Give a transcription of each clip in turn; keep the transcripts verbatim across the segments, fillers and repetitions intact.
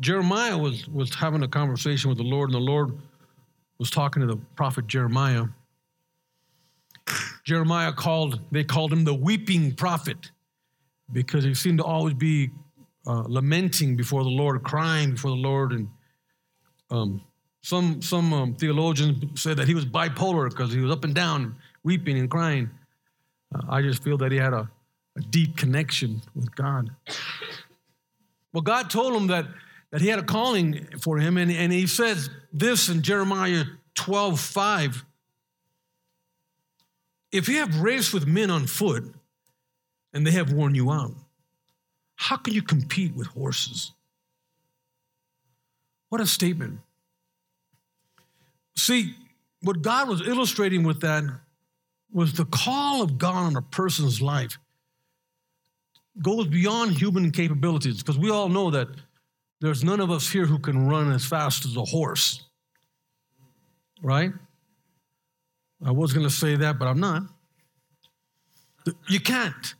Jeremiah was, was having a conversation with the Lord, and the Lord was talking to the prophet Jeremiah. Jeremiah called, they called him the weeping prophet because he seemed to always be uh, lamenting before the Lord, crying before the Lord. And um, some some um, theologians said that he was bipolar because he was up and down, weeping and crying. Uh, I just feel that he had a, a deep connection with God. Well, God told him that, that he had a calling for him, and, and he says this in Jeremiah twelve five. If you have raced with men on foot and they have worn you out, how can you compete with horses? What a statement. See, what God was illustrating with that was the call of God on a person's life goes beyond human capabilities, because we all know that there's none of us here who can run as fast as a horse, right? I was going to say that, but I'm not. You can't.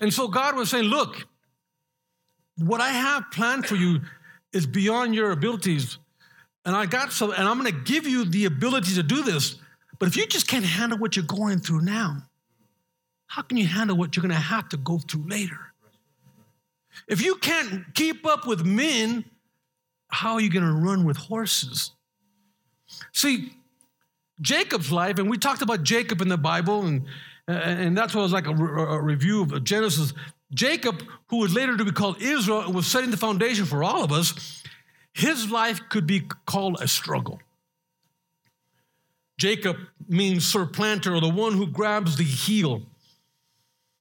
And so God was saying, look, what I have planned for you is beyond your abilities, and I got some, and I'm going to give you the ability to do this, but if you just can't handle what you're going through now, how can you handle what you're going to have to go through later? If you can't keep up with men, how are you going to run with horses? See, Jacob's life, and we talked about Jacob in the Bible, and and that's what was like a, a review of Genesis. Jacob, who was later to be called Israel, and was setting the foundation for all of us, his life could be called a struggle. Jacob means surplanter, or the one who grabs the heel.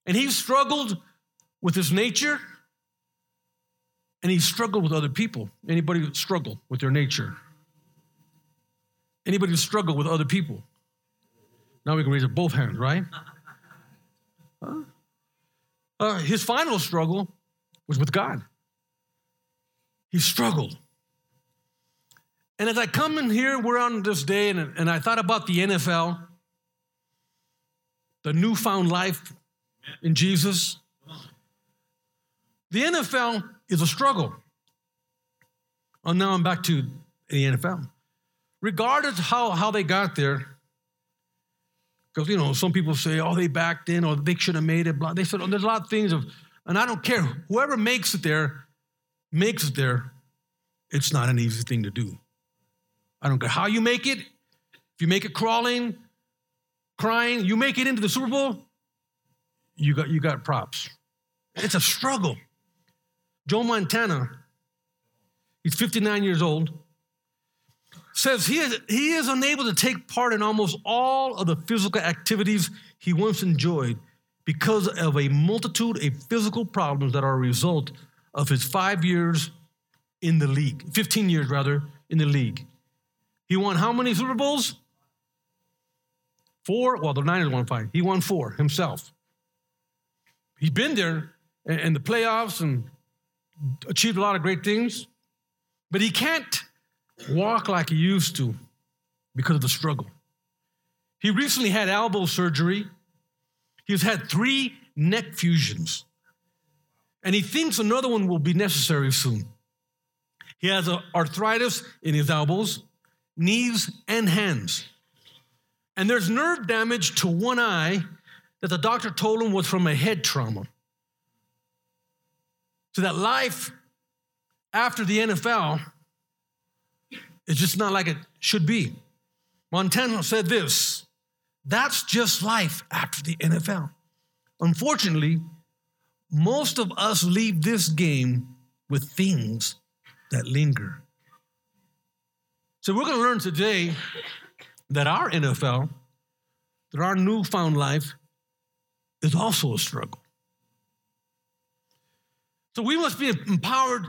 And he struggled with his nature, and he struggled with other people. Anybody struggle with their nature? Anybody struggle with other people? Now we can raise up both hands, right? Huh? Uh, his final struggle was with God. He struggled. And as I come in here, we're on this day, and, and I thought about the N F L, the newfound life in Jesus. The N F L is a struggle. Oh, now I'm back to the N F L. Regardless how, how they got there, because, you know, some people say, oh, they backed in, or they should have made it. Blah. They said, oh, there's a lot of things of, and I don't care. Whoever makes it there, makes it there. It's not an easy thing to do. I don't care how you make it. If you make it crawling, crying, you make it into the Super Bowl, you got you got props. It's a struggle. Joe Montana, he's fifty-nine years old, says he is, he is unable to take part in almost all of the physical activities he once enjoyed because of a multitude of physical problems that are a result of his five years in the league, fifteen years rather, in the league. He won how many Super Bowls? Four? Well, the Niners won five. He won four himself. He's been there in the playoffs and achieved a lot of great things, but he can't walk like he used to because of the struggle. He recently had elbow surgery. He's had three neck fusions, and he thinks another one will be necessary soon. He has arthritis in his elbows, knees, and hands. And there's nerve damage to one eye that the doctor told him was from a head trauma. So that life after the N F L is just not like it should be. Montana said this, that's just life after the N F L. Unfortunately, most of us leave this game with things that linger. So we're going to learn today that our N F L, that our newfound life, is also a struggle. So we must be empowered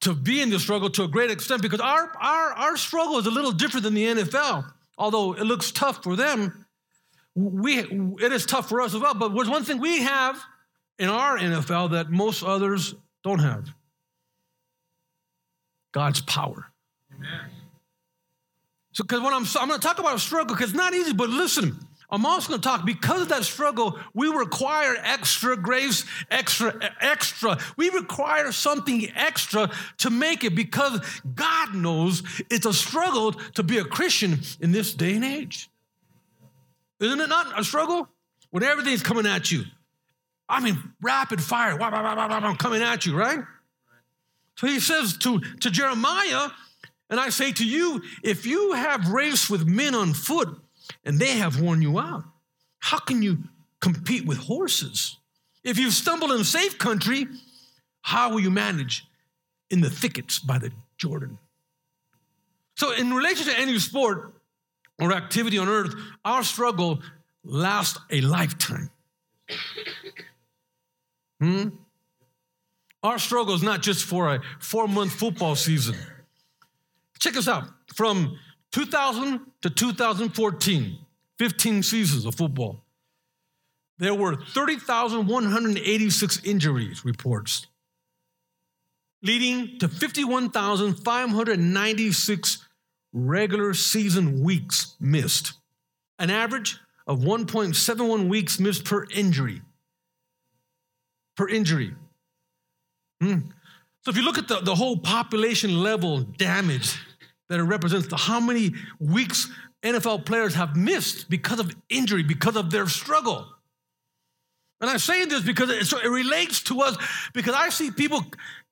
to be in the struggle to a great extent, because our, our, our struggle is a little different than the N F L. Although it looks tough for them, we it is tough for us as well. But there's one thing we have in our N F L that most others don't have. God's power. Amen. So, because when I'm, I'm going to talk about a struggle, because it's not easy, but listen, I'm also going to talk, because of that struggle, we require extra grace, extra, extra. We require something extra to make it, because God knows it's a struggle to be a Christian in this day and age. Isn't it not a struggle? When everything's coming at you. I mean, rapid fire, wah, wah, wah, wah, wah, coming at you, right? So he says to, to Jeremiah, and I say to you, if you have raced with men on foot, and they have worn you out, how can you compete with horses? If you've stumbled in safe country, how will you manage in the thickets by the Jordan? So in relation to any sport or activity on earth, our struggle lasts a lifetime. Hmm? Our struggle is not just for a four-month football season. Check us out. From two thousand to two thousand fourteen, fifteen seasons of football, there were thirty thousand one hundred eighty-six injuries reports, leading to fifty-one thousand five hundred ninety-six regular season weeks missed, an average of one point seven one weeks missed per injury. Per injury. Mm. So if you look at the, the whole population level damage, that it represents the how many weeks N F L players have missed because of injury, because of their struggle. And I'm saying this because it, so it relates to us, because I see people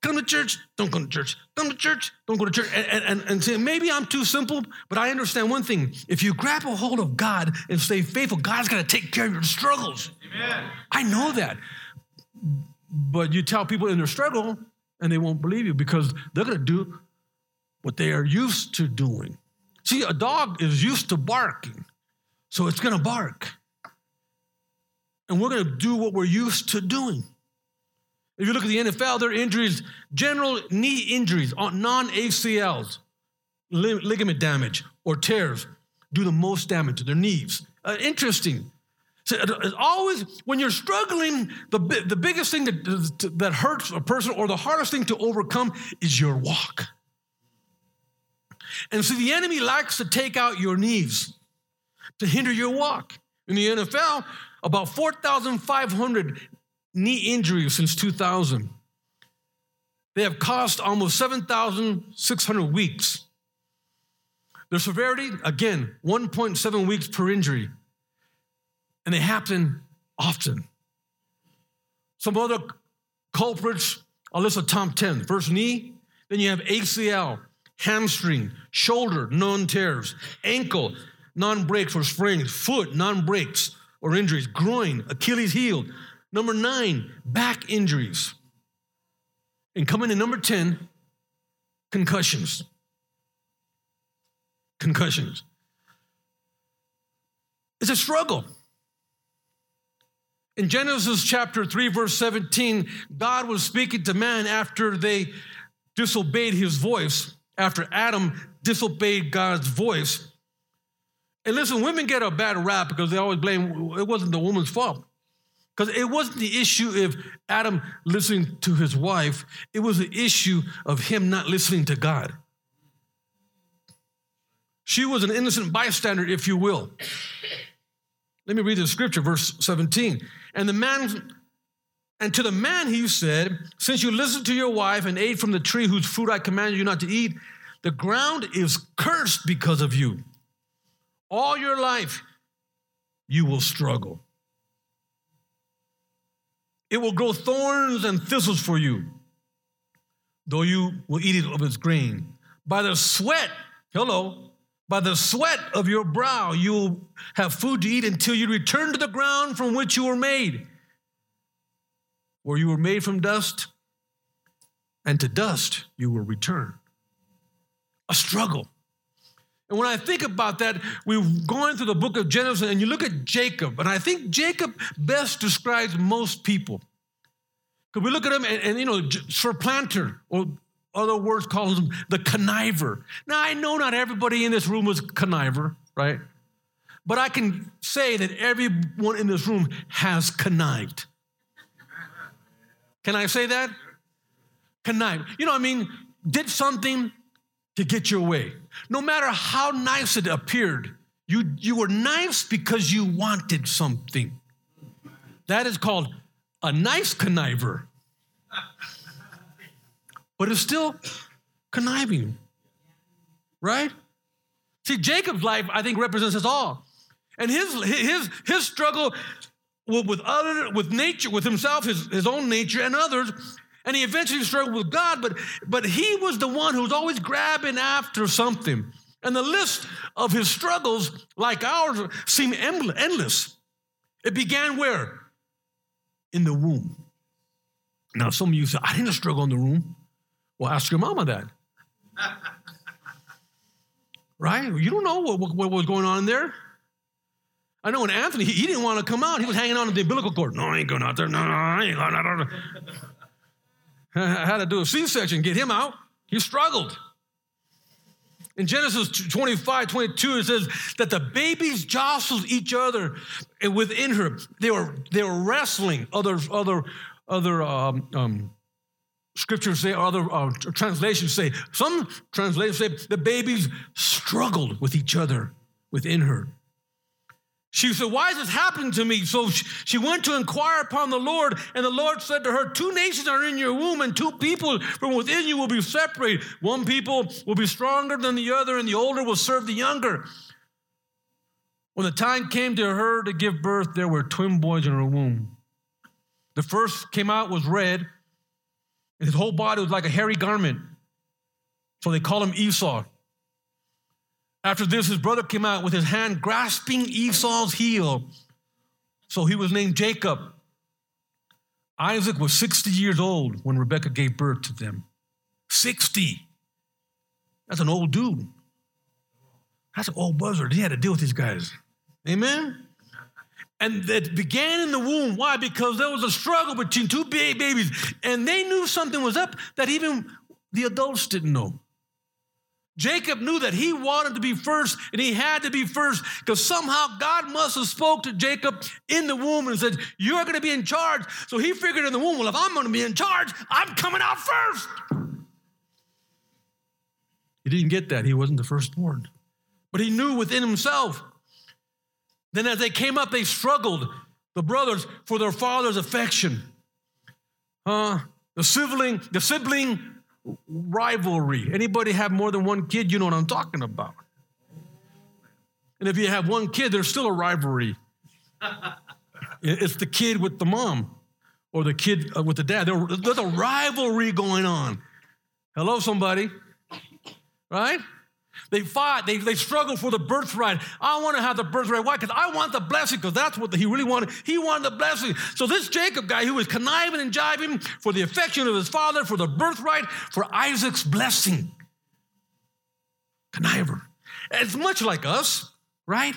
come to church, don't go to church, come to church, don't go to church, and, and, and say, maybe I'm too simple, but I understand one thing. If you grab a hold of God and stay faithful, God's going to take care of your struggles. Amen. I know that. But you tell people in their struggle, and they won't believe you, because they're going to do what they are used to doing. See, a dog is used to barking, so it's going to bark. And we're going to do what we're used to doing. If you look at the N F L, their injuries, general knee injuries, non A C Ls, ligament damage or tears, do the most damage to their knees. Uh, interesting. So it's always, when you're struggling, the, the biggest thing that, that hurts a person, or the hardest thing to overcome, is your walk. And so the enemy likes to take out your knees to hinder your walk. In the N F L, about four thousand five hundred knee injuries since two thousand. They have cost almost seven thousand six hundred weeks. Their severity, again, one point seven weeks per injury. And they happen often. Some other culprits, I'll list a top ten. First, knee. Then you have A C L. Hamstring, shoulder, non-tears, ankle, non-breaks or sprains, foot, non-breaks or injuries, groin, Achilles heel. Number nine, back injuries. And coming in number ten, concussions. Concussions. It's a struggle. In Genesis chapter three, verse seventeen, God was speaking to man after they disobeyed his voice. After Adam disobeyed God's voice. And listen, women get a bad rap because they always blame, it wasn't the woman's fault. Because it wasn't the issue of Adam listening to his wife. It was the issue of him not listening to God. She was an innocent bystander, if you will. Let me read the scripture, verse seventeen. And the man... And to the man he said, since you listened to your wife and ate from the tree whose fruit I commanded you not to eat, the ground is cursed because of you. All your life, you will struggle. It will grow thorns and thistles for you, though you will eat it of its grain. By the sweat, hello, by the sweat of your brow, you will have food to eat until you return to the ground from which you were made. For you were made from dust, and to dust you will return. A struggle. And when I think about that, we've gone through the book of Genesis, and you look at Jacob, and I think Jacob best describes most people. Because we look at him, and, and you know, surplanter, or other words call him the conniver. Now, I know not everybody in this room was conniver, right? But I can say that everyone in this room has connived. Can I say that? Connive. You know what I mean? Did something to get your way. No matter how nice it appeared, You, you were knives because you wanted something. That is called a knife conniver. But it's still conniving, right? See, Jacob's life, I think, represents us all. And his his his struggle with other, with nature, with himself, his, his own nature and others, and he eventually struggled with God, but, but he was the one who's always grabbing after something. And the list of his struggles, like ours, seem endless. It began where? In the womb. Now, some of you say, I didn't struggle in the womb. Well, ask your mama that. Right? You don't know what, what, what was going on in there. I know when Anthony, he, he didn't want to come out. He was hanging on to the umbilical cord. No, I ain't going out there. No, no, I ain't going out there. I had to do a C-section, get him out. He struggled. In Genesis twenty-five, twenty-two, it says that the babies jostled each other within her. They were they were wrestling. Other other other um, um, scriptures say, other uh, translations say. Some translations say the babies struggled with each other within her. She said, why is this happening to me? So she went to inquire upon the Lord, and the Lord said to her, two nations are in your womb, and two people from within you will be separated. One people will be stronger than the other, and the older will serve the younger. When the time came to her to give birth, there were twin boys in her womb. The first came out was red, and his whole body was like a hairy garment. So they call him Esau. After this, his brother came out with his hand grasping Esau's heel. So he was named Jacob. Isaac was sixty years old when Rebekah gave birth to them. sixty. That's an old dude. That's an old buzzard. He had to deal with these guys. Amen? And it began in the womb. Why? Because there was a struggle between two babies, and they knew something was up that even the adults didn't know. Jacob knew that he wanted to be first, and he had to be first, because somehow God must have spoke to Jacob in the womb and said, you're going to be in charge. So he figured in the womb, well, if I'm going to be in charge, I'm coming out first. He didn't get that. He wasn't the firstborn. But he knew within himself. Then as they came up, they struggled, the brothers, for their father's affection. Uh, the sibling, the sibling rivalry. Anybody have more than one kid, you know what I'm talking about. And if you have one kid, there's still a rivalry. It's the kid with the mom or the kid with the dad. There's a rivalry going on. Hello, somebody. Right? They fought. They, they struggled for the birthright. I want to have the birthright. Why? Because I want the blessing, because that's what he really wanted. He wanted the blessing. So this Jacob guy, who was conniving and jiving for the affection of his father, for the birthright, for Isaac's blessing. Conniver. It's much like us, right?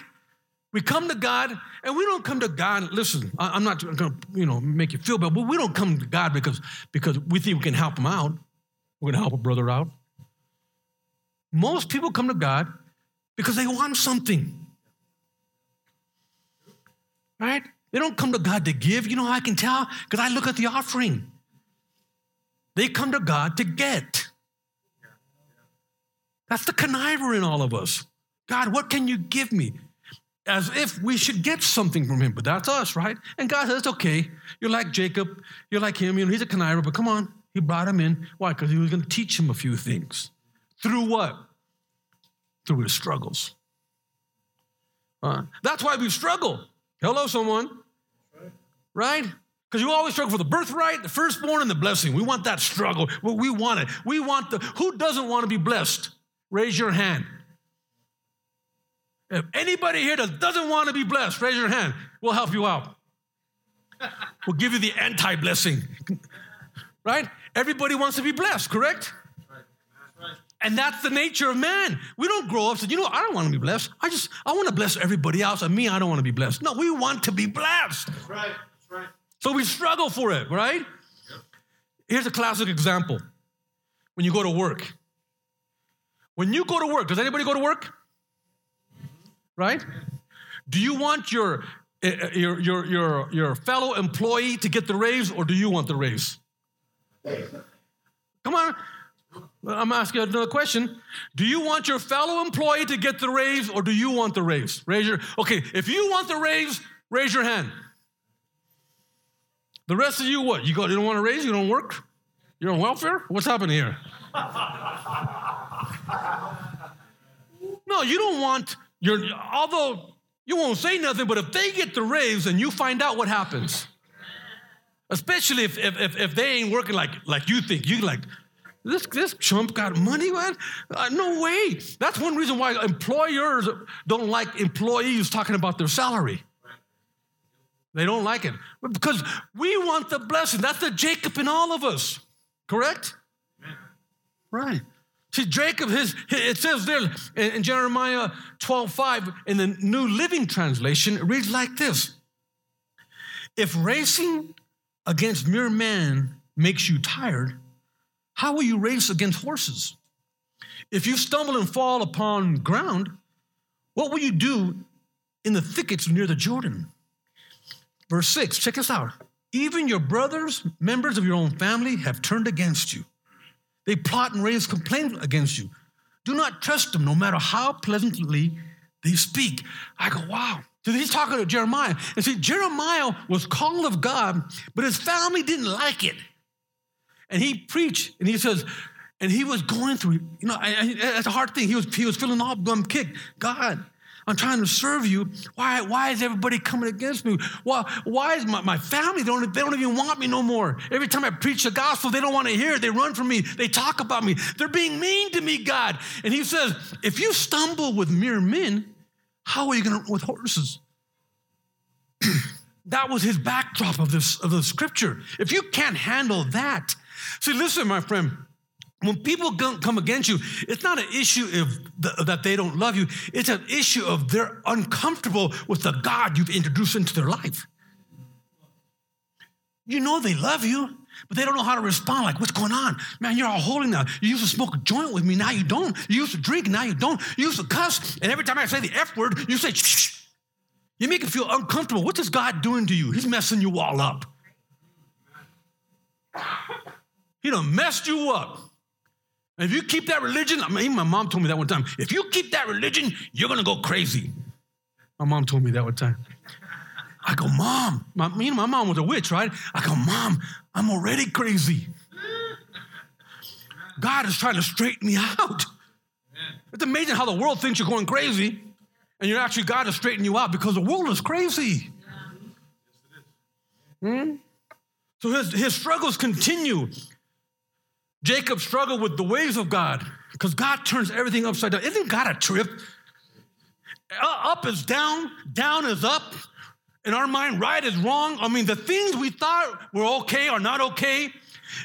We come to God, and we don't come to God. Listen, I'm not going to, you know, make you feel bad, but we don't come to God because, because we think we can help him out. We're going to help a brother out. Most people come to God because they want something, right? They don't come to God to give. You know how I can tell? Because I look at the offering. They come to God to get. That's the conniver in all of us. God, what can you give me? As if we should get something from him, but that's us, right? And God says, it's okay. You're like Jacob. You're like him. You know, he's a conniver, but come on. He brought him in. Why? Because he was going to teach him a few things. Through what? Through his struggles. Uh, that's why we struggle. Hello, someone. Right? Because you always struggle for the birthright, the firstborn, and the blessing. We want that struggle. We want it. We want the, who doesn't want to be blessed? Raise your hand. If anybody here that doesn't want to be blessed, raise your hand. We'll help you out. We'll give you the anti-blessing. Right? Everybody wants to be blessed, correct? And that's the nature of man. We don't grow up and say, you know, I don't want to be blessed. I just, I want to bless everybody else. And me, I don't want to be blessed. No, we want to be blessed. That's right. That's right. So we struggle for it, right? Yep. Here's a classic example. When you go to work. When you go to work, does anybody go to work? Mm-hmm. Right? Do you want your, your, your, your, your fellow employee to get the raise, or do you want the raise? Come on. But I'm asking another question. Do you want your fellow employee to get the raise, or do you want the raise? Raise your, okay, if you want the raise, raise your hand. The rest of you, what? You, go, you don't want to raise? You don't work? You're on welfare? What's happening here? No, you don't want your, although you won't say nothing, but if they get the raise and you find out what happens, especially if if if, if they ain't working like, like you think, you like, This this chump got money, man? Uh, no way. That's one reason why employers don't like employees talking about their salary. They don't like it. Because we want the blessing. That's the Jacob in all of us. Correct? Yeah. Right. See, Jacob, his, it says there in Jeremiah twelve five in the New Living Translation, it reads like this. If racing against mere man makes you tired, how will you race against horses? If you stumble and fall upon ground, what will you do in the thickets near the Jordan? Verse six, check this out. Even your brothers, members of your own family, have turned against you. They plot and raise complaints against you. Do not trust them, no matter how pleasantly they speak. I go, wow. So he's talking to Jeremiah. And see, Jeremiah was called of God, but his family didn't like it. And he preached, and he says, and he was going through, you know, I, I, that's a hard thing. He was he was feeling all bum kicked. God, I'm trying to serve you. Why why is everybody coming against me? Why why is my, my family, they don't, they don't even want me no more. Every time I preach the gospel, they don't want to hear it. They run from me. They talk about me. They're being mean to me, God. And he says, if you stumble with mere men, how are you going to with horses? That was his backdrop of this of the scripture. If you can't handle that, see, listen, my friend, when people come against you, it's not an issue if the, that they don't love you. It's an issue of they're uncomfortable with the God you've introduced into their life. You know they love you, but they don't know how to respond. Like, what's going on? Man, you're all holy now. You used to smoke a joint with me. Now you don't. You used to drink. Now you don't. You used to cuss. And every time I say the F word, you say, shh, shh. You make them feel uncomfortable. What is God doing to you? He's messing you all up. He done messed you up. And if you keep that religion, I mean, even my mom told me that one time, if you keep that religion, you're going to go crazy. My mom told me that one time. I go, Mom, my, me and my mom was a witch, right? I go, Mom, I'm already crazy. God is trying to straighten me out. It's amazing how the world thinks you're going crazy, and you're actually God is straightening you out because the world is crazy. Hmm? So his, his struggles continue. Jacob struggled with the ways of God because God turns everything upside down. Isn't God a trip? Up is down, down is up. In our mind, right is wrong. I mean, the things we thought were okay are not okay.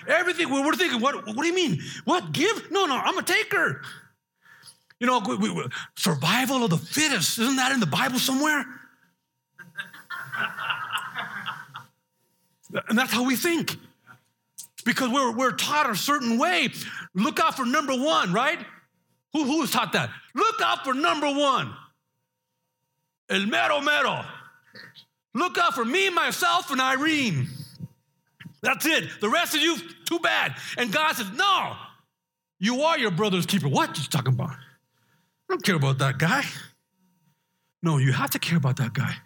Everything, we're thinking, what, what do you mean? What, give? No, no, I'm a taker. You know, we, we, survival of the fittest. Isn't that in the Bible somewhere? And that's how we think. Because we're we're taught a certain way. Look out for number one, right? Who who was taught that? Look out for number one. El mero mero. Look out for me, myself, and Irene. That's it. The rest of you, too bad. And God says, no, you are your brother's keeper. What are you talking about? I don't care about that guy. No, you have to care about that guy.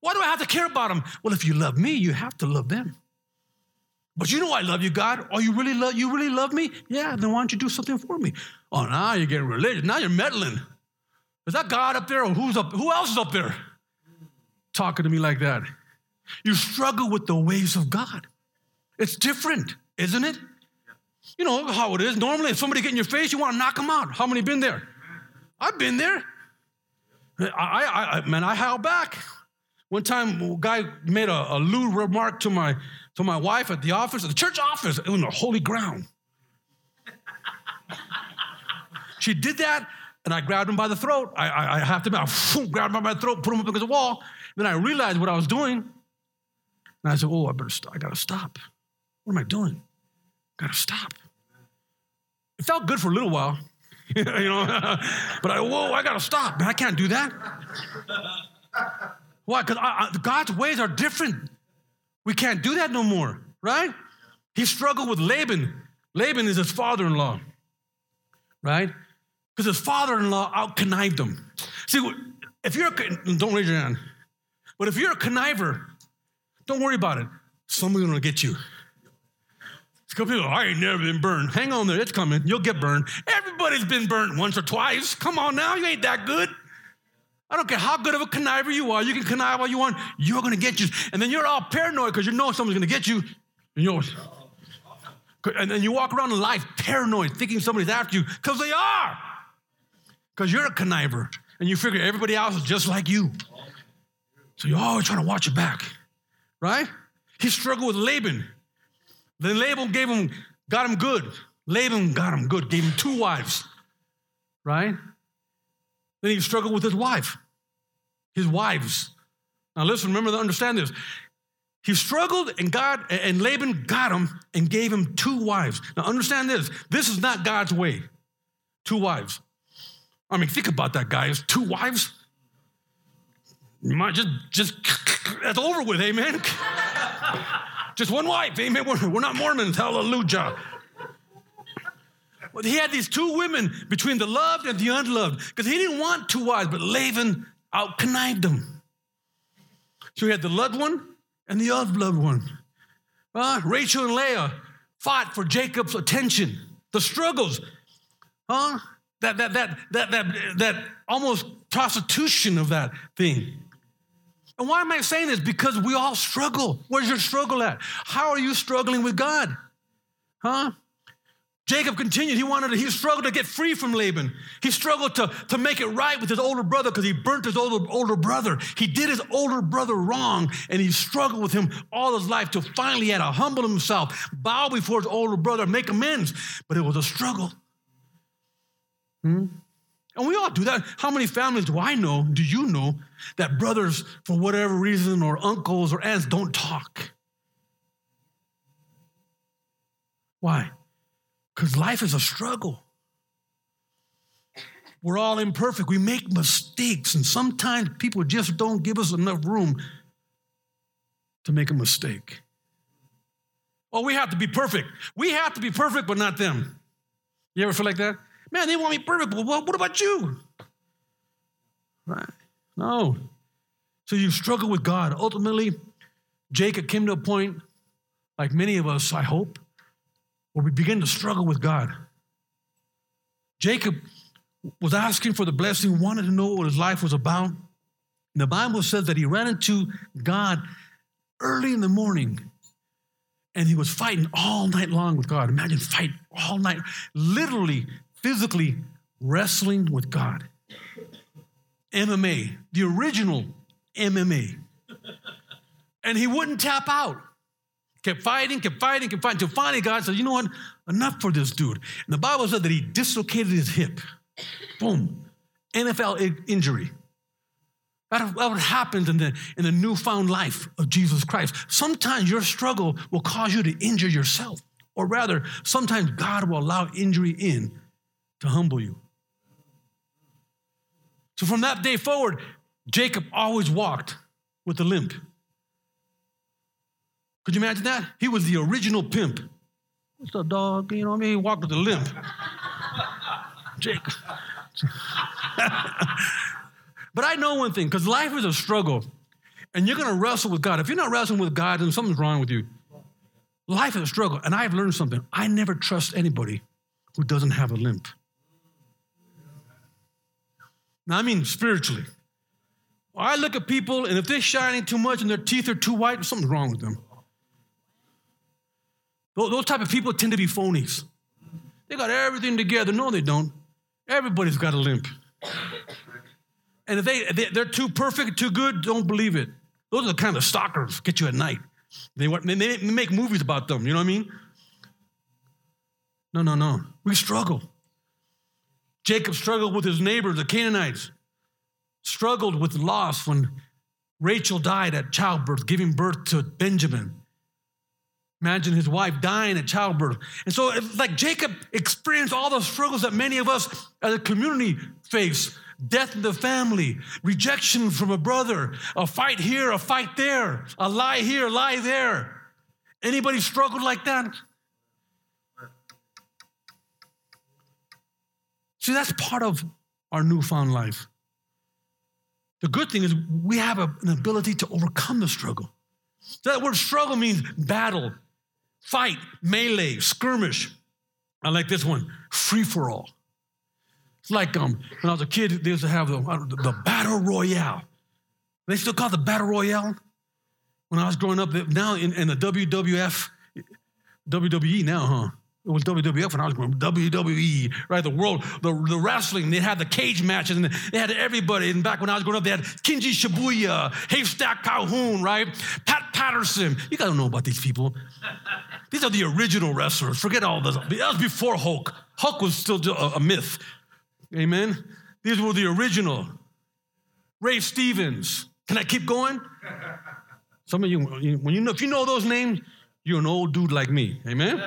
Why do I have to care about him? Well, if you love me, you have to love them. But you know I love you, God. Oh, you really love you really love me? Yeah, then why don't you do something for me? Oh, now you're getting religious. Now you're meddling. Is that God up there, or who's up? Who else is up there talking to me like that? You struggle with the ways of God. It's different, isn't it? You know how it is. Normally, if somebody gets in your face, you want to knock them out. How many been there? I've been there. I, I, I man, I howl back. One time, a guy made a, a lewd remark to my to my wife at the office, at the church office, on the holy ground. She did that, and I grabbed him by the throat. I, I, I have to I grabbed him by the throat, put him up against the wall. Then I realized what I was doing, and I said, "Oh, I better stop. I gotta stop. What am I doing? I gotta stop." It felt good for a little while, you know, but I whoa, I gotta stop. Man, I can't do that. Why? Because God's ways are different. We can't do that no more, right? He struggled with Laban. Laban is his father-in-law. right? Because his father-in-law out-connived him. See, if you're a, don't raise your hand, but if you're a conniver, don't worry about it. Somebody's going to get you. Because people, I ain't never been burned. Hang on there, it's coming. You'll get burned. Everybody's been burned once or twice. Come on now, you ain't that good. I don't care how good of a conniver you are. You can connive all you want. You're going to get you. And then you're all paranoid because you know someone's going to get you. And you're And then you walk around in life paranoid, thinking somebody's after you, because they are. Because you're a conniver, and you figure everybody else is just like you. So you're always trying to watch your back, right? He struggled with Laban. Then Laban gave him, got him good. Laban got him good, gave him two wives, right? Then he struggled with his wife, his wives. Now listen, remember to understand this. He struggled, and God and Laban got him and gave him two wives. Now understand this. This is not God's way. Two wives. I mean, think about that, guys. Two wives. You might just just that's over with, amen. Just one wife, amen. We're, we're not Mormons, hallelujah. Well, he had these two women between the loved and the unloved, because he didn't want two wives, but Laban out-connived them. So he had the loved one and the unloved one. Uh, Rachel and Leah fought for Jacob's attention. The struggles, huh? That that that that that that almost prostitution of that thing. And why am I saying this? Because we all struggle. Where's your struggle at? How are you struggling with God? Huh? Jacob continued. He wanted to, he struggled to get free from Laban. He struggled to, to make it right with his older brother because he burnt his older, older brother. He did his older brother wrong, and he struggled with him all his life till finally he had to humble himself, bow before his older brother, make amends. But it was a struggle. Hmm? And we all do that. How many families do I know, do you know, that brothers, for whatever reason, or uncles or aunts, don't talk? Why? Because life is a struggle. We're all imperfect. We make mistakes, and sometimes people just don't give us enough room to make a mistake. Oh, we have to be perfect. We have to be perfect, but not them. You ever feel like that? Man, they want me perfect, but what, what about you? Right? No. So you struggle with God. Ultimately, Jacob came to a point, like many of us, I hope, where we begin to struggle with God. Jacob was asking for the blessing, wanted to know what his life was about. And the Bible says that he ran into God early in the morning, and he was fighting all night long with God. Imagine fighting all night, literally, physically wrestling with God. M M A, the original M M A. And he wouldn't tap out. Kept fighting, kept fighting, kept fighting, until finally God said, you know what, enough for this dude. And the Bible said that he dislocated his hip. Boom. N F L injury. That what happens in the, in the newfound life of Jesus Christ. Sometimes your struggle will cause you to injure yourself. Or rather, sometimes God will allow injury in to humble you. So from that day forward, Jacob always walked with a limp. Could you imagine that? He was the original pimp. What's up, dog? You know what I mean? He walked with a limp. Jacob. But I know one thing, because life is a struggle, and you're going to wrestle with God. If you're not wrestling with God, then something's wrong with you. Life is a struggle, and I've learned something. I never trust anybody who doesn't have a limp. Now, I mean spiritually. I look at people, and if they're shining too much and their teeth are too white, something's wrong with them. Those type of people tend to be phonies. They got everything together. No, they don't. Everybody's got a limp. And if they, they, they're too perfect, too good, don't believe it. Those are the kind of stalkers get you at night. They, they make movies about them, you know what I mean? No, no, no. We struggle. Jacob struggled with his neighbors, the Canaanites. Struggled with loss when Rachel died at childbirth, giving birth to Benjamin. Imagine his wife dying at childbirth. And so it's like Jacob experienced all the struggles that many of us as a community face. Death in the family, rejection from a brother, a fight here, a fight there, a lie here, a lie there. Anybody struggled like that? See, that's part of our newfound life. The good thing is we have a, an ability to overcome the struggle. So that word struggle means battle, fight, melee, skirmish. I like this one, free for all. It's like um, when I was a kid, they used to have the, the battle royale. They still call it the battle royale. When I was growing up, now in, in the W W F, W W E now, huh? It was W W F when I was growing up, W W E, right? The world, the, the wrestling, they had the cage matches and they had everybody. And back when I was growing up, they had Kinji Shibuya, Haystack Calhoun, right? Pat Patterson. You guys don't know about these people. These are the original wrestlers. Forget all this. That was before Hulk. Hulk was still a, a myth. Amen. These were the original. Ray Stevens. Can I keep going? Some of you, when you know, if you know those names, you're an old dude like me. Amen.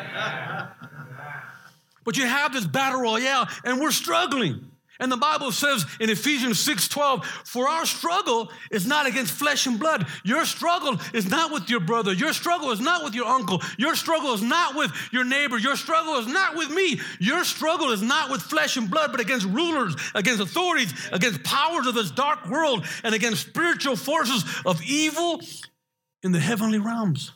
But you have this battle royale, and we're struggling. And the Bible says in Ephesians six twelve, for our struggle is not against flesh and blood. Your struggle is not with your brother. Your struggle is not with your uncle. Your struggle is not with your neighbor. Your struggle is not with me. Your struggle is not with flesh and blood, but against rulers, against authorities, against powers of this dark world, and against spiritual forces of evil in the heavenly realms.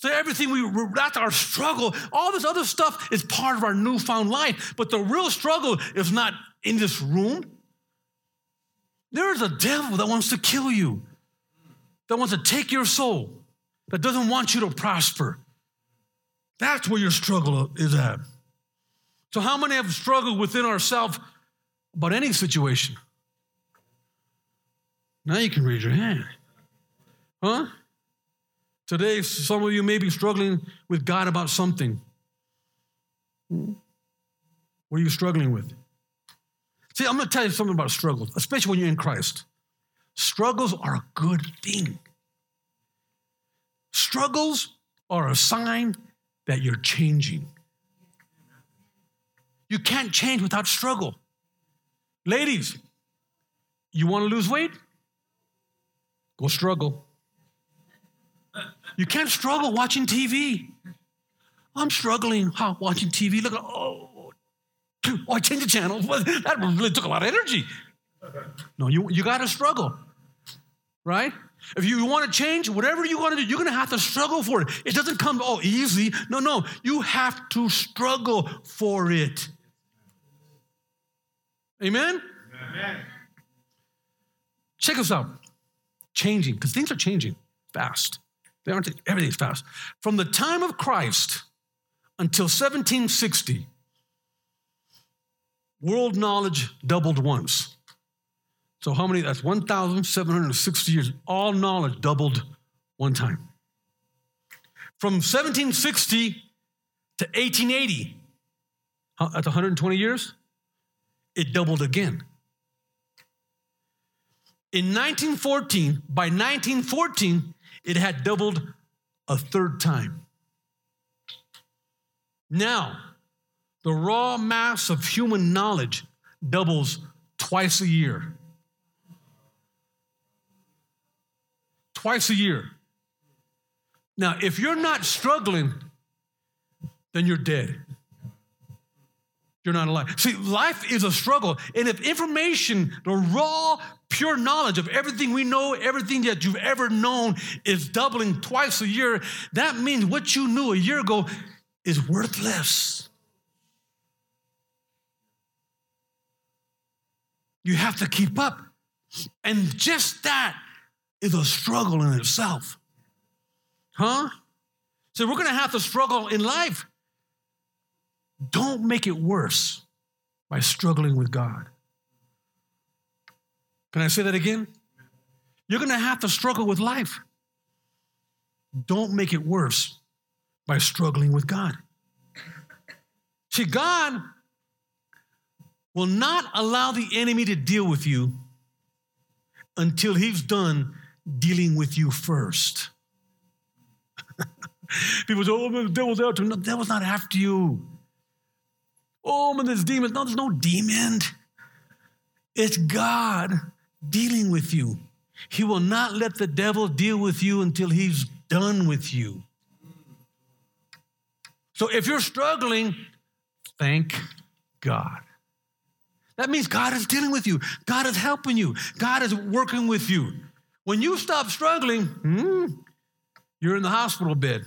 So everything, we that's our struggle. All this other stuff is part of our newfound life. But the real struggle is not in this room. There is a devil that wants to kill you, that wants to take your soul, that doesn't want you to prosper. That's where your struggle is at. So how many have struggled within ourselves about any situation? Now you can raise your hand. Huh? Today, some of you may be struggling with God about something. What are you struggling with? See, I'm going to tell you something about struggles, especially when you're in Christ. Struggles are a good thing. Struggles are a sign that you're changing. You can't change without struggle. Ladies, you want to lose weight? Go struggle. You can't struggle watching T V. I'm struggling huh, watching T V. Look, oh, oh, I changed the channel. That really took a lot of energy. No, you, you got to struggle, right? If you want to change, whatever you want to do, you're going to have to struggle for it. It doesn't come, oh, easy. No, no, you have to struggle for it. Amen? Amen. Check us out. Changing, because things are changing fast. They aren't, everything's fast. From the time of Christ until seventeen sixty, world knowledge doubled once. So how many, that's one thousand seven hundred sixty years. All knowledge doubled one time. From seventeen sixty to eighteen eighty, that's one hundred twenty years, it doubled again. In nineteen fourteen, by nineteen fourteen, it had doubled a third time. Now, the raw mass of human knowledge doubles twice a year. Twice a year. Now, if you're not struggling, then you're dead. You're not alive. See, life is a struggle. And if information, the raw, pure knowledge of everything we know, everything that you've ever known is doubling twice a year, that means what you knew a year ago is worthless. You have to keep up. And just that is a struggle in itself. Huh? So we're going to have to struggle in life. Don't make it worse by struggling with God. Can I say that again? You're going to have to struggle with life. Don't make it worse by struggling with God. See, God will not allow the enemy to deal with you until he's done dealing with you first. People say, oh, the devil's after me. No, the devil's not after you. Oh, man, there's demons. No, there's no demon. It's God dealing with you. He will not let the devil deal with you until he's done with you. So if you're struggling, thank God. That means God is dealing with you. God is helping you. God is working with you. When you stop struggling, hmm, you're in the hospital bed.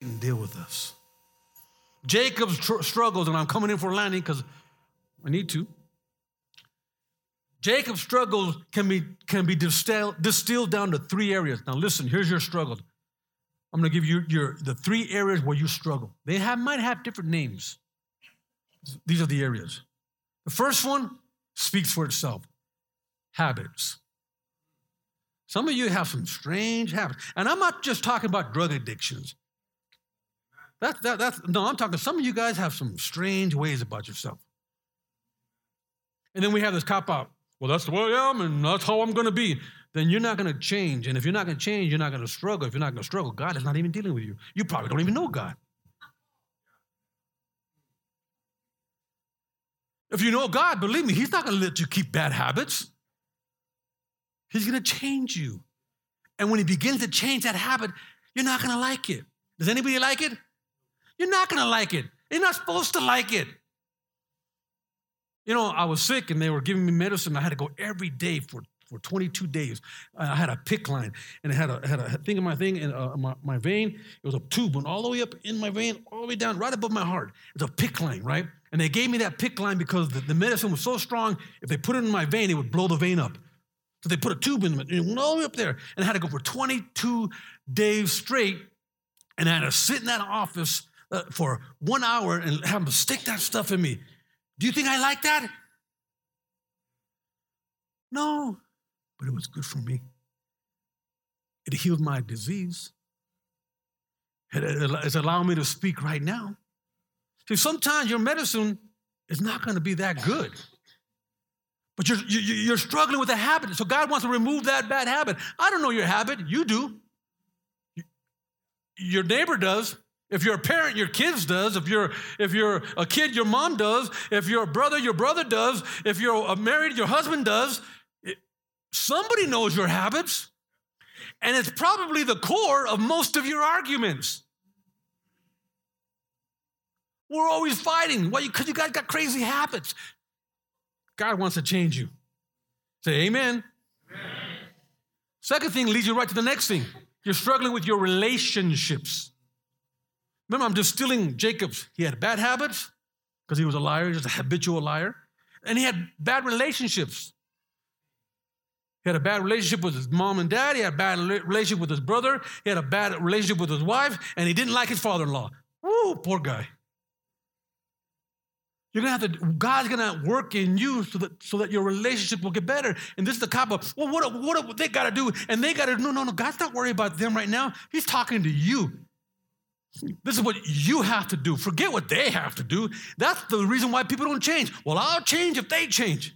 Satan, deal with us. Jacob's tr- struggles, and I'm coming in for a landing because I need to. Jacob's struggles can be can be distilled, distilled down to three areas. Now listen, here's your struggle. I'm going to give you your the three areas where you struggle. They have, might have different names. These are the areas. The first one speaks for itself. Habits. Some of you have some strange habits. And I'm not just talking about drug addictions. That, that, that's, no, I'm talking, some of you guys have some strange ways about yourself. And then we have this cop-out. Well, that's the way I am, and that's how I'm going to be. Then you're not going to change. And if you're not going to change, you're not going to struggle. If you're not going to struggle, God is not even dealing with you. You probably don't even know God. If you know God, believe me, he's not going to let you keep bad habits. He's going to change you. And when he begins to change that habit, you're not going to like it. Does anybody like it? You're not going to like it. You're not supposed to like it. You know, I was sick and they were giving me medicine. I had to go every day for, for twenty-two days. I had a PICC line and it had a, had a thing in my thing in uh, my, my vein. It was a tube went all the way up in my vein, all the way down, right above my heart. It's a PICC line, right? And they gave me that PICC line because the, the medicine was so strong, if they put it in my vein, it would blow the vein up. So they put a tube in it, and it went all the way up there. And I had to go for twenty-two days straight, and I had to sit in that office uh, for one hour and have them stick that stuff in me. Do you think I like that? No, but it was good for me. It healed my disease. It, it, it's allowing me to speak right now. See, sometimes your medicine is not going to be that good. But you're, you're struggling with a habit. So God wants to remove that bad habit. I don't know your habit. You do. Your neighbor does. If you're a parent, your kids does. If you're if you're a kid, your mom does. If you're a brother, your brother does. If you're married, your husband does. Somebody knows your habits. And it's probably the core of most of your arguments. We're always fighting. Well, because you, you guys got crazy habits. God wants to change you. Say amen. Amen. Second thing leads you right to the next thing. You're struggling with your relationships. Remember, I'm distilling Jacob's. He had bad habits because he was a liar, just a habitual liar. And he had bad relationships. He had a bad relationship with his mom and dad. He had a bad relationship with his brother. He had a bad relationship with his wife. And he didn't like his father-in-law. Woo, poor guy. You're going to have to, God's going to work in you so that so that your relationship will get better. And this is the cop-up. Well, what what, what they got to do? And they got to, no, no, no, God's not worried about them right now. He's talking to you. This is what you have to do. Forget what they have to do. That's the reason why people don't change. Well, I'll change if they change.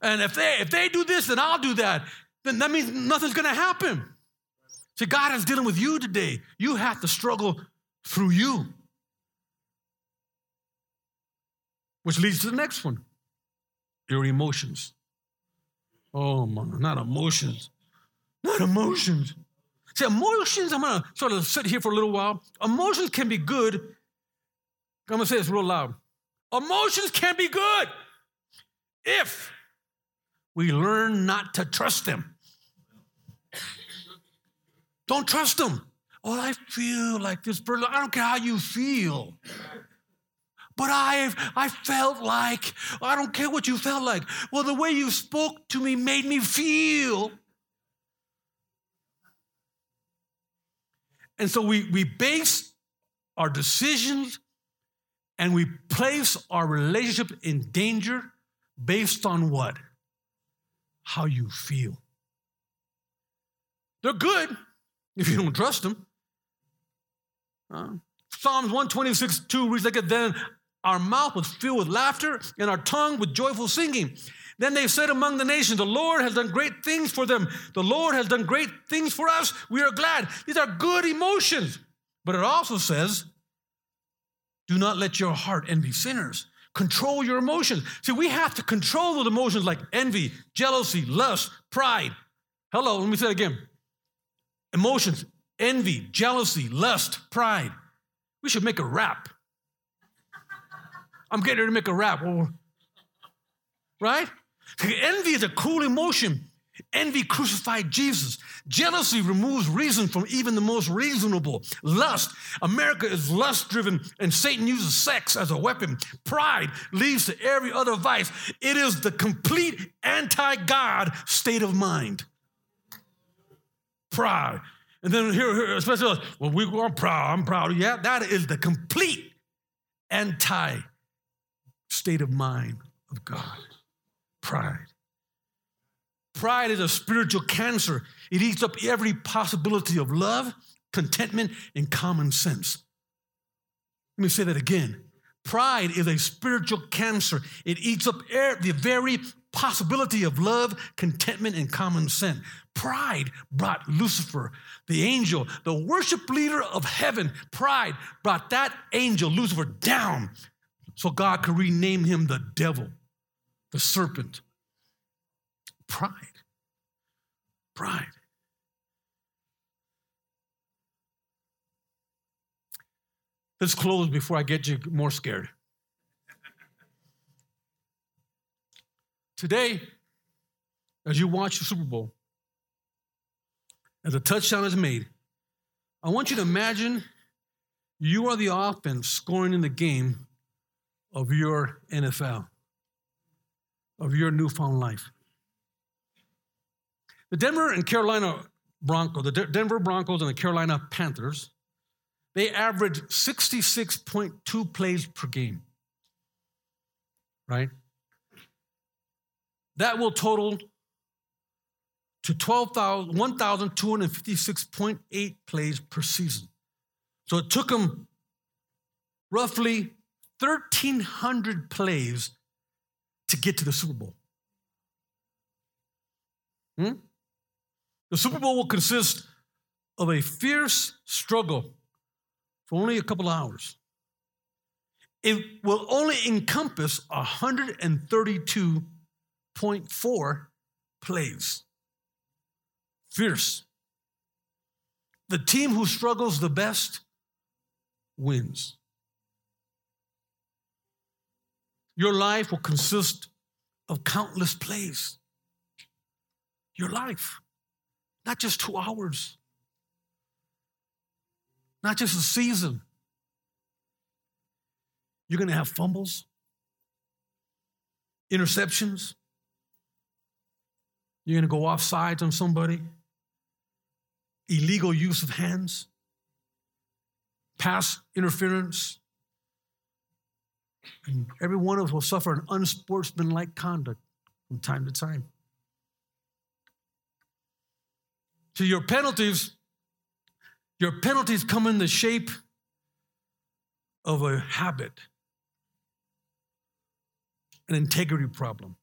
And if they if they do this, then I'll do that. Then that means nothing's going to happen. See, God is dealing with you today. You have to struggle through you. Which leads to the next one, your emotions. Oh, man, not emotions. Not emotions. See, emotions, I'm going to sort of sit here for a little while. Emotions can be good. I'm going to say this real loud. Emotions can be good if we learn not to trust them. Don't trust them. Oh, I feel like this person. I don't care how you feel. But I I felt like, I don't care what you felt like. Well, the way you spoke to me made me feel. And so we, we base our decisions and we place our relationship in danger based on what? How you feel. They're good if you don't trust them. Uh, Psalms one twenty-six two reads like it, then our mouth was filled with laughter and our tongue with joyful singing. Then they said among the nations, the Lord has done great things for them. The Lord has done great things for us. We are glad. These are good emotions. But it also says, do not let your heart envy sinners. Control your emotions. See, we have to control those emotions like envy, jealousy, lust, pride. Hello, let me say it again. Emotions, envy, jealousy, lust, pride. We should make a rap. I'm getting ready to make a rap. Right? Envy is a cruel emotion. Envy crucified Jesus. Jealousy removes reason from even the most reasonable. Lust. America is lust-driven, and Satan uses sex as a weapon. Pride leads to every other vice. It is the complete anti-God state of mind. Pride. And then here, here especially us, well, we, we're proud. I'm proud. Yeah, that is the complete anti-state of mind of God. Pride. Pride is a spiritual cancer. It eats up every possibility of love, contentment, and common sense. Let me say that again. Pride is a spiritual cancer. It eats up er- the very possibility of love, contentment, and common sense. Pride brought Lucifer, the angel, the worship leader of heaven. Pride brought that angel, Lucifer, down so God could rename him the devil, the serpent. Pride. Pride. Let's close before I get you more scared. Today, as you watch the Super Bowl, as a touchdown is made, I want you to imagine you are the offense scoring in the game of your N F L, of your newfound life. The Denver and Carolina Broncos, the De- Denver Broncos and the Carolina Panthers, they average sixty-six point two plays per game, right? That will total to twelve thousand, one thousand two hundred fifty-six point eight plays per season. So it took them roughly thirteen hundred plays to get to the Super Bowl. Hmm? The Super Bowl will consist of a fierce struggle for only a couple of hours. It will only encompass one hundred thirty-two point four plays. Fierce. The team who struggles the best wins. Your life will consist of countless plays. Your life. Not just two hours. Not just a season. You're going to have fumbles, interceptions. You're going to go off sides on somebody. Illegal use of hands. Pass interference. And every one of us will suffer an unsportsmanlike conduct from time to time. To your penalties, your penalties come in the shape of a habit, an integrity problem,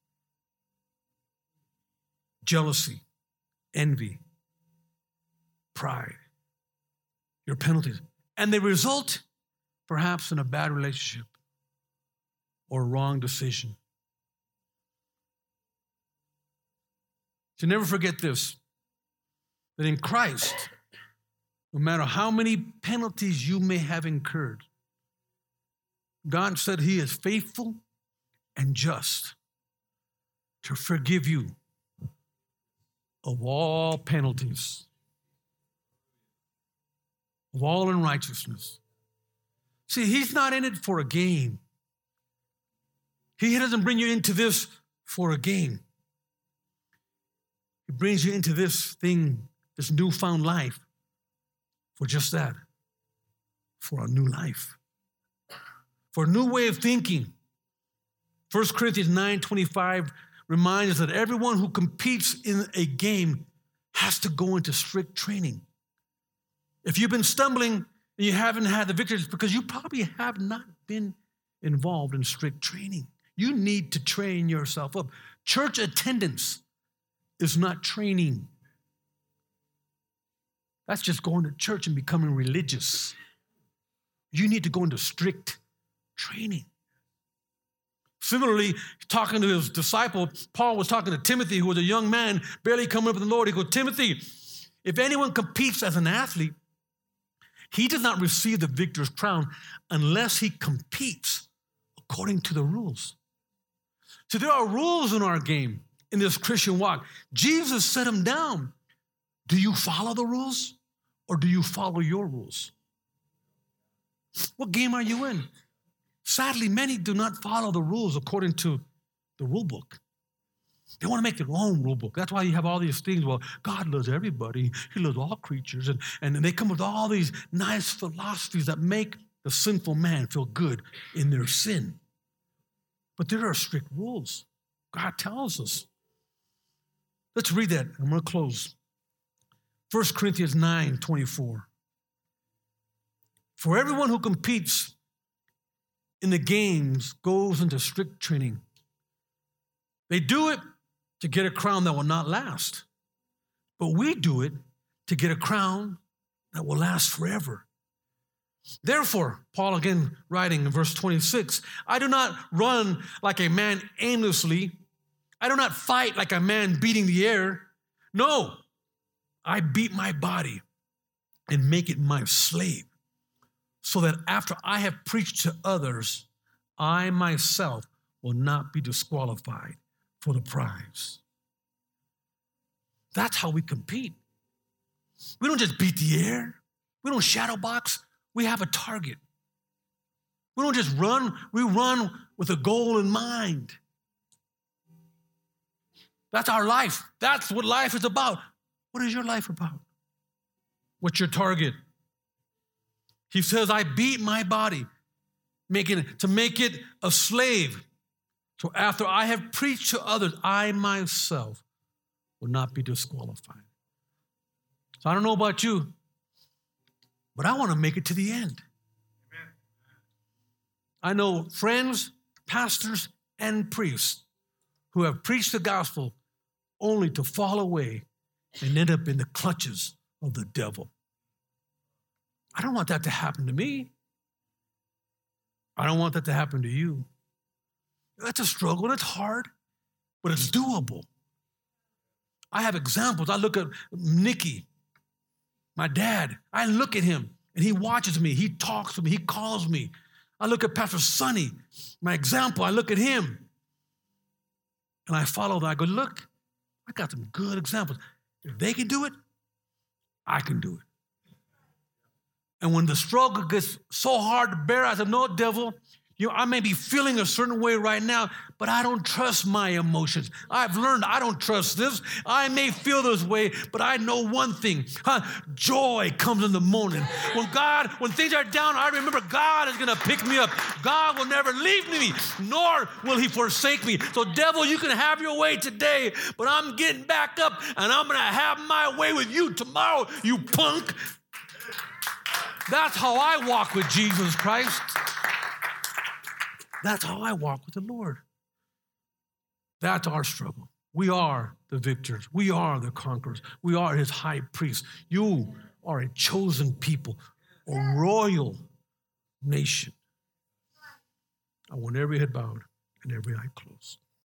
jealousy, envy, pride, your penalties. And they result perhaps in a bad relationship or a wrong decision. So never forget this. That in Christ, no matter how many penalties you may have incurred, God said he is faithful and just to forgive you of all penalties, of all unrighteousness. See, he's not in it for a game. He doesn't bring you into this for a game. He brings you into this thing, this newfound life, for just that, for a new life, for a new way of thinking. First Corinthians nine twenty-five reminds us that everyone who competes in a game has to go into strict training. If you've been stumbling and you haven't had the victory, it's because you probably have not been involved in strict training. You need to train yourself up. Church attendance is not training. That's just going to church and becoming religious. You need to go into strict training. Similarly, talking to his disciple, Paul was talking to Timothy, who was a young man, barely coming up in the Lord. He goes, Timothy, if anyone competes as an athlete, he does not receive the victor's crown unless he competes according to the rules. So there are rules in our game, in this Christian walk. Jesus set them down. Do you follow the rules or do you follow your rules? What game are you in? Sadly, many do not follow the rules according to the rule book. They want to make their own rule book. That's why you have all these things. Well, God loves everybody. He loves all creatures. And, and they come with all these nice philosophies that make the sinful man feel good in their sin. But there are strict rules. God tells us. Let's read that. I'm going to close. First Corinthians nine twenty-four. For everyone who competes in the games goes into strict training. They do it to get a crown that will not last. But we do it to get a crown that will last forever. Therefore, Paul again writing in verse twenty-six, I do not run like a man aimlessly. I do not fight like a man beating the air. No, I beat my body and make it my slave, so that after I have preached to others, I myself will not be disqualified for the prize. That's how we compete. We don't just beat the air. We don't shadow box. We have a target. We don't just run. We run with a goal in mind. That's our life. That's what life is about. What is your life about? What's your target? He says, I beat my body, making it, to make it a slave. So after I have preached to others, I myself will not be disqualified. So I don't know about you, but I want to make it to the end. Amen. I know friends, pastors, and priests who have preached the gospel only to fall away and end up in the clutches of the devil. I don't want that to happen to me. I don't want that to happen to you. That's a struggle. It's hard, but it's doable. I have examples. I look at Nikki, my dad. I look at him, and he watches me. He talks to me. He calls me. I look at Pastor Sonny, my example. I look at him, and I follow that. I go, look, I got some good examples. If they can do it, I can do it. And when the struggle gets so hard to bear, I said, no, devil, you know, I may be feeling a certain way right now, but I don't trust my emotions. I've learned I don't trust this. I may feel this way, but I know one thing. Huh? Joy comes in the morning. When God, when things are down, I remember God is going to pick me up. God will never leave me, nor will he forsake me. So, devil, you can have your way today, but I'm getting back up, and I'm going to have my way with you tomorrow, you punk. That's how I walk with Jesus Christ. That's how I walk with the Lord. That's our struggle. We are the victors. We are the conquerors. We are his high priest. You are a chosen people, a royal nation. I want every head bowed and every eye closed.